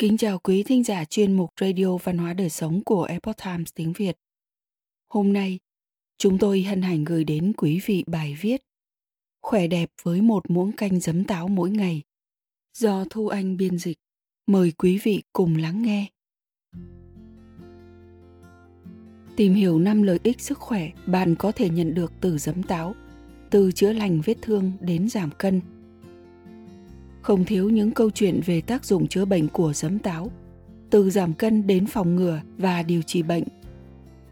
Kính chào quý thính giả chuyên mục Radio Văn hóa Đời Sống của Epoch Times tiếng Việt. Hôm nay, chúng tôi hân hạnh gửi đến quý vị bài viết Khỏe đẹp với một muỗng canh giấm táo mỗi ngày, do Thu Anh biên dịch. Mời quý vị cùng lắng nghe. Tìm hiểu 5 lợi ích sức khỏe bạn có thể nhận được từ giấm táo, từ chữa lành vết thương đến giảm cân. Không thiếu những câu chuyện về tác dụng chữa bệnh của giấm táo, từ giảm cân đến phòng ngừa và điều trị bệnh.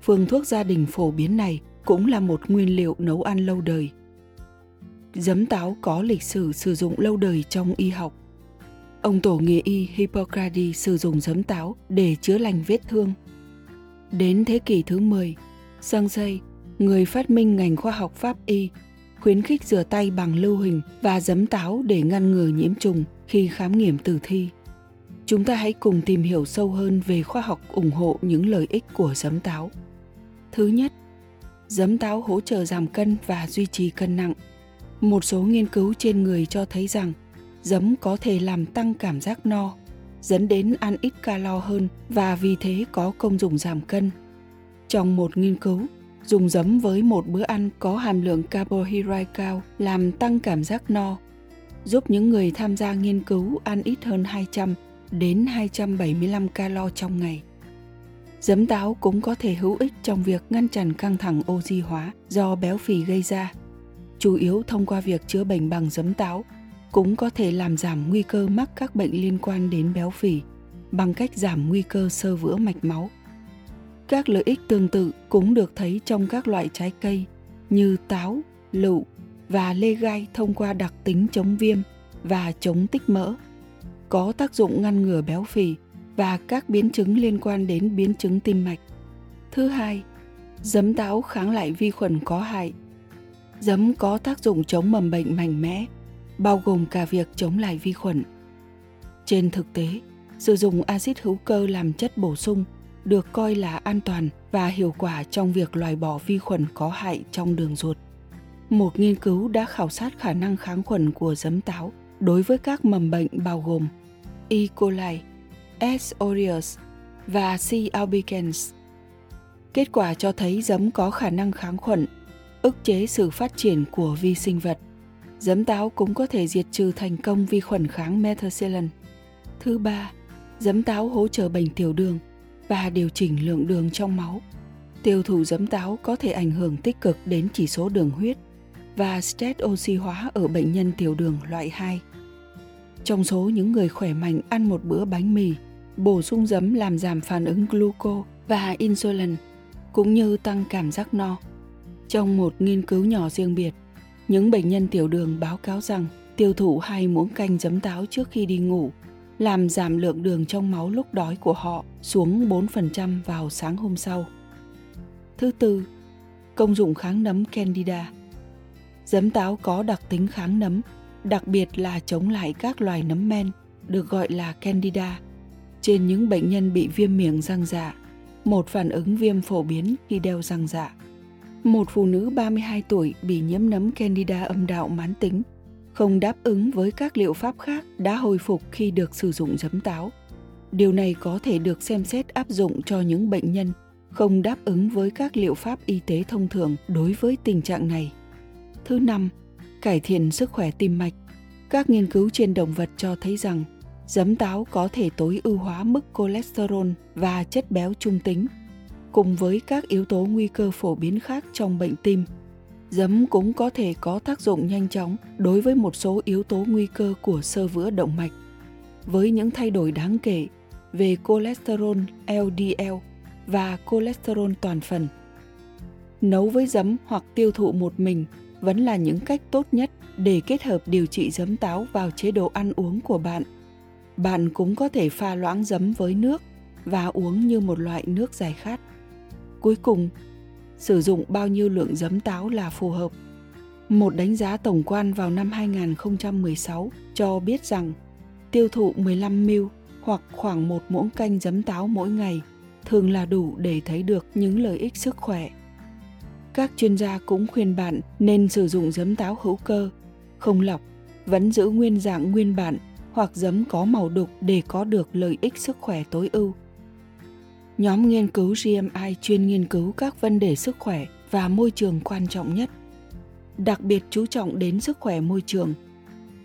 Phương thuốc gia đình phổ biến này cũng là một nguyên liệu nấu ăn lâu đời. Giấm táo có lịch sử sử dụng lâu đời trong y học. Ông tổ nghề y Hippocrates sử dụng giấm táo để chữa lành vết thương. Đến thế kỷ thứ 10, Sang Xây, người phát minh ngành khoa học pháp y, khuyến khích rửa tay bằng lưu huỳnh và giấm táo để ngăn ngừa nhiễm trùng khi khám nghiệm tử thi. Chúng ta hãy cùng tìm hiểu sâu hơn về khoa học ủng hộ những lợi ích của giấm táo. Thứ nhất, giấm táo hỗ trợ giảm cân và duy trì cân nặng. Một số nghiên cứu trên người cho thấy rằng giấm có thể làm tăng cảm giác no, dẫn đến ăn ít calo hơn và vì thế có công dụng giảm cân. Trong một nghiên cứu, dùng giấm với một bữa ăn có hàm lượng carbohydrate cao làm tăng cảm giác no, giúp những người tham gia nghiên cứu ăn ít hơn 200 đến 275 calo trong ngày. Giấm táo cũng có thể hữu ích trong việc ngăn chặn căng thẳng oxy hóa do béo phì gây ra, chủ yếu thông qua việc chữa bệnh bằng giấm táo, cũng có thể làm giảm nguy cơ mắc các bệnh liên quan đến béo phì bằng cách giảm nguy cơ xơ vữa mạch máu. Các lợi ích tương tự cũng được thấy trong các loại trái cây như táo, lựu và lê gai thông qua đặc tính chống viêm và chống tích mỡ, có tác dụng ngăn ngừa béo phì và các biến chứng liên quan đến biến chứng tim mạch. Thứ hai, giấm táo kháng lại vi khuẩn có hại. Giấm có tác dụng chống mầm bệnh mạnh mẽ, bao gồm cả việc chống lại vi khuẩn. Trên thực tế, sử dụng axit hữu cơ làm chất bổ sung được coi là an toàn và hiệu quả trong việc loại bỏ vi khuẩn có hại trong đường ruột. Một nghiên cứu đã khảo sát khả năng kháng khuẩn của giấm táo đối với các mầm bệnh bao gồm E. coli, S. aureus và C. albicans. Kết quả cho thấy giấm có khả năng kháng khuẩn, ức chế sự phát triển của vi sinh vật. Giấm táo cũng có thể diệt trừ thành công vi khuẩn kháng methicillin. Thứ ba, giấm táo hỗ trợ bệnh tiểu đường và điều chỉnh lượng đường trong máu. Tiêu thụ giấm táo có thể ảnh hưởng tích cực đến chỉ số đường huyết và stress oxy hóa ở bệnh nhân tiểu đường loại 2. Trong số những người khỏe mạnh ăn một bữa bánh mì, bổ sung giấm làm giảm phản ứng gluco và insulin, cũng như tăng cảm giác no. Trong một nghiên cứu nhỏ riêng biệt, những bệnh nhân tiểu đường báo cáo rằng tiêu thụ 2 muỗng canh giấm táo trước khi đi ngủ làm giảm lượng đường trong máu lúc đói của họ xuống 4% vào sáng hôm sau. Thứ tư, công dụng kháng nấm Candida. Giấm táo có đặc tính kháng nấm, đặc biệt là chống lại các loài nấm men, được gọi là Candida, trên những bệnh nhân bị viêm miệng răng dạ, một phản ứng viêm phổ biến khi đeo răng dạ. Một phụ nữ 32 tuổi bị nhiễm nấm Candida âm đạo mãn tính, không đáp ứng với các liệu pháp khác đã hồi phục khi được sử dụng giấm táo. Điều này có thể được xem xét áp dụng cho những bệnh nhân không đáp ứng với các liệu pháp y tế thông thường đối với tình trạng này. Thứ năm, cải thiện sức khỏe tim mạch. Các nghiên cứu trên động vật cho thấy rằng giấm táo có thể tối ưu hóa mức cholesterol và chất béo trung tính, cùng với các yếu tố nguy cơ phổ biến khác trong bệnh tim. Giấm cũng có thể có tác dụng nhanh chóng đối với một số yếu tố nguy cơ của xơ vữa động mạch, với những thay đổi đáng kể về cholesterol LDL và cholesterol toàn phần. Nấu với giấm hoặc tiêu thụ một mình vẫn là những cách tốt nhất để kết hợp điều trị giấm táo vào chế độ ăn uống của bạn. Bạn cũng có thể pha loãng giấm với nước và uống như một loại nước giải khát. Cuối cùng, sử dụng bao nhiêu lượng giấm táo là phù hợp. Một đánh giá tổng quan vào năm 2016 cho biết rằng tiêu thụ 15 ml hoặc khoảng 1 muỗng canh giấm táo mỗi ngày thường là đủ để thấy được những lợi ích sức khỏe. Các chuyên gia cũng khuyên bạn nên sử dụng giấm táo hữu cơ, không lọc, vẫn giữ nguyên dạng nguyên bản hoặc giấm có màu đục để có được lợi ích sức khỏe tối ưu. Nhóm nghiên cứu GMI chuyên nghiên cứu các vấn đề sức khỏe và môi trường quan trọng nhất, đặc biệt chú trọng đến sức khỏe môi trường.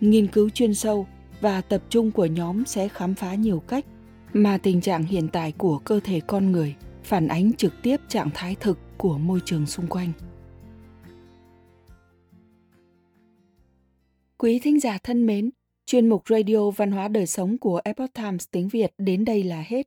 Nghiên cứu chuyên sâu và tập trung của nhóm sẽ khám phá nhiều cách mà tình trạng hiện tại của cơ thể con người phản ánh trực tiếp trạng thái thực của môi trường xung quanh. Quý thính giả thân mến, chuyên mục Radio Văn hóa Đời Sống của Epoch Times tiếng Việt đến đây là hết.